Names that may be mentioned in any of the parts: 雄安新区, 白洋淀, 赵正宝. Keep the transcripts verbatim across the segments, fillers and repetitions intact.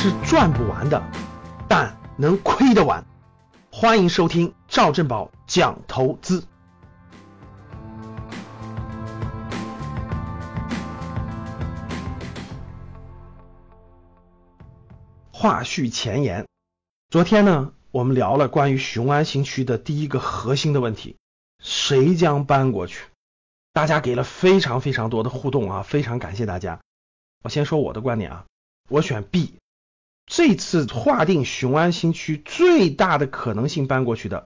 是赚不完的，但能亏得完。欢迎收听赵正宝讲投资。话续前言，昨天呢，我们聊了关于雄安新区的第一个核心的问题，谁将搬过去？大家给了非常非常多的互动啊，非常感谢大家。我先说我的观点啊，我选 B。这次划定雄安新区最大的可能性搬过去的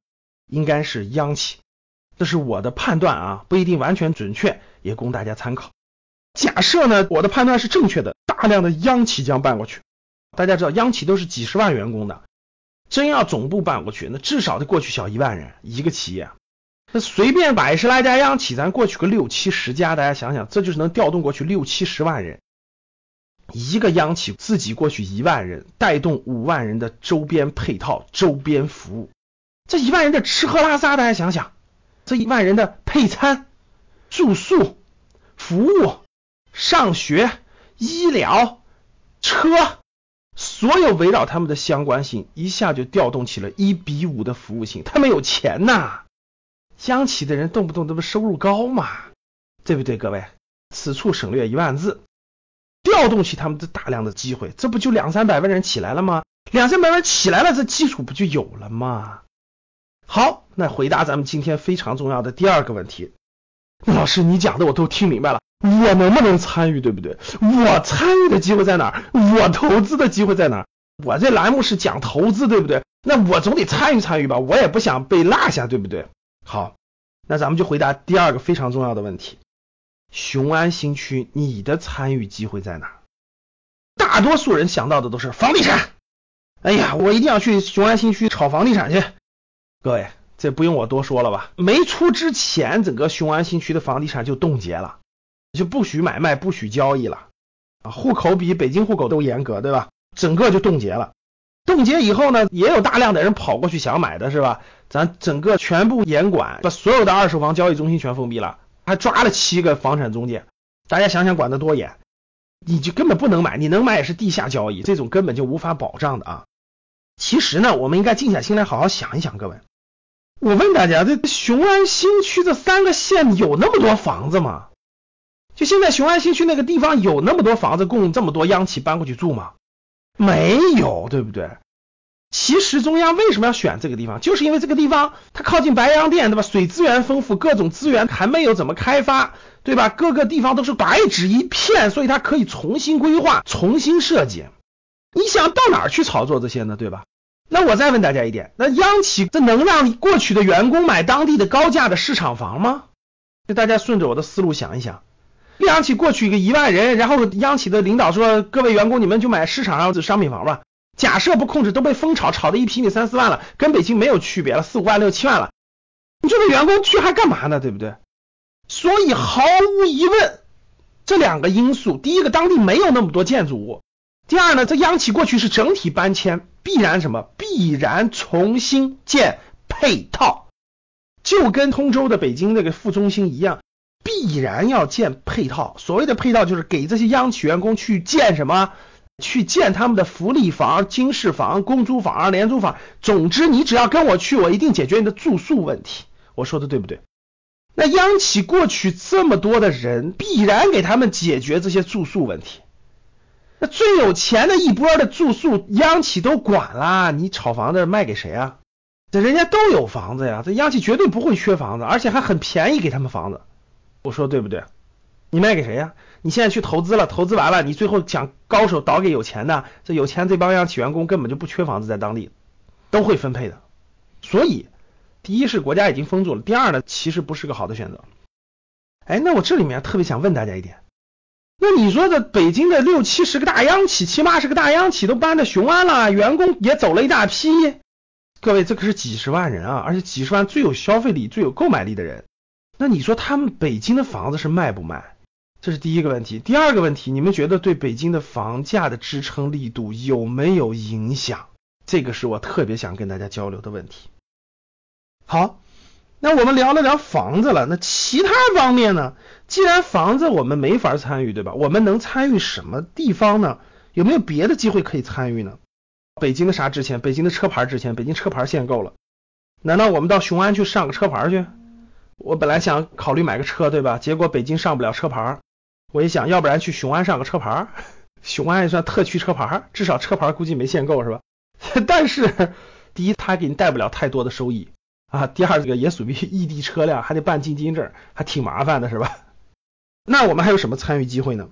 应该是央企，这是我的判断啊，不一定完全准确，也供大家参考。假设呢，我的判断是正确的，大量的央企将搬过去。大家知道央企都是几十万员工的，真要总部搬过去，那至少得过去小一万人一个企业，那随便百十来家央企，咱过去个六七十家，大家想想，这就是能调动过去六七十万人。一个央企自己过去一万人，带动五万人的周边配套、周边服务，这一万人的吃喝拉撒，大家想想，这一万人的配餐、住宿、服务、上学、医疗、车，所有围绕他们的相关性，一下就调动起了一比五的服务性。他们有钱呐，央企的人动不动他们收入高嘛，对不对各位？此处省略一万字，调动起他们的大量的机会，这不就两三百万人起来了吗？两三百万起来了，这基础不就有了吗？好，那回答咱们今天非常重要的第二个问题。那老师你讲的我都听明白了，我能不能参与，对不对？我参与的机会在哪儿？我投资的机会在哪儿？我这栏目是讲投资，对不对？那我总得参与参与吧，我也不想被落下，对不对？好，那咱们就回答第二个非常重要的问题，雄安新区你的参与机会在哪？大多数人想到的都是房地产，哎呀我一定要去雄安新区炒房地产去。各位这不用我多说了吧，没出之前整个雄安新区的房地产就冻结了，就不许买卖不许交易了、啊、户口比北京户口都严格，对吧？整个就冻结了。冻结以后呢，也有大量的人跑过去想买的，是吧？咱整个全部严管，把所有的二手房交易中心全封闭了，还抓了七个房产中介，大家想想管得多严。你就根本不能买，你能买也是地下交易，这种根本就无法保障的啊。其实呢，我们应该静下心来好好想一想，各位，我问大家，这雄安新区这三个县有那么多房子吗？就现在雄安新区那个地方有那么多房子供这么多央企搬过去住吗？没有，对不对？其实中央为什么要选这个地方，就是因为这个地方它靠近白洋淀，对吧？水资源丰富，各种资源还没有怎么开发，对吧？各个地方都是白纸一片，所以它可以重新规划重新设计。你想到哪儿去炒作这些呢，对吧？那我再问大家一点，那央企这能让过去的员工买当地的高价的市场房吗？就大家顺着我的思路想一想，央企过去一个一万人，然后央企的领导说，各位员工你们就买市场上的商品房吧，假设不控制都被疯炒，炒的一平米三四万了，跟北京没有区别了，四五万六七万了，你这个员工去还干嘛呢，对不对？所以毫无疑问这两个因素，第一个当地没有那么多建筑物，第二呢，这央企过去是整体搬迁，必然什么？必然重新建配套，就跟通州的北京那个副中心一样，必然要建配套。所谓的配套就是给这些央企员工去建什么？去建他们的福利房、经适房、公租房、廉租房，总之你只要跟我去，我一定解决你的住宿问题。我说的对不对？那央企过去这么多的人，必然给他们解决这些住宿问题。那最有钱的一波的住宿央企都管啦，你炒房子卖给谁啊？这人家都有房子呀，这央企绝对不会缺房子，而且还很便宜给他们房子。我说对不对？你卖给谁呀、啊？你现在去投资了，投资完了，你最后想高手倒给有钱的，这有钱这帮央企员工根本就不缺房子，在当地都会分配的。所以第一是国家已经封住了，第二呢其实不是个好的选择。哎，那我这里面特别想问大家一点，那你说这北京的六七十个大央企，七八十个大央企都搬到雄安了，员工也走了一大批，各位这可是几十万人啊，而且几十万最有消费力最有购买力的人，那你说他们北京的房子是卖不卖？这是第一个问题。第二个问题，你们觉得对北京的房价的支撑力度有没有影响？这个是我特别想跟大家交流的问题。好，那我们聊了聊房子了，那其他方面呢？既然房子我们没法参与，对吧？我们能参与什么地方呢？有没有别的机会可以参与呢？北京的啥值钱？北京的车牌值钱，北京车牌限购了。难道我们到雄安去上个车牌去？我本来想考虑买个车，对吧？结果北京上不了车牌，我一想，要不然去雄安上个车牌，雄安也算特区车牌，至少车牌估计没限购，是吧？但是第一，它给你带不了太多的收益啊；第二，这个也属于异地车辆，还得办进京证，还挺麻烦的，是吧？那我们还有什么参与机会呢？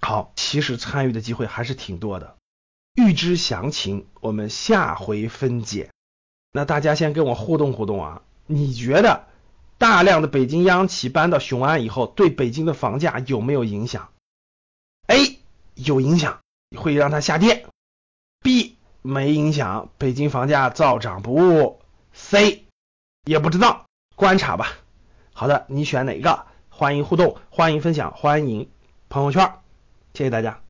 好，其实参与的机会还是挺多的。预知详情，我们下回分解。那大家先跟我互动互动啊，你觉得大量的北京央企搬到雄安以后，对北京的房价有没有影响？ A 有影响，会让它下跌。 B 没影响，北京房价照涨不误。 C 也不知道，观察吧。好的，你选哪个？欢迎互动，欢迎分享，欢迎朋友圈，谢谢大家。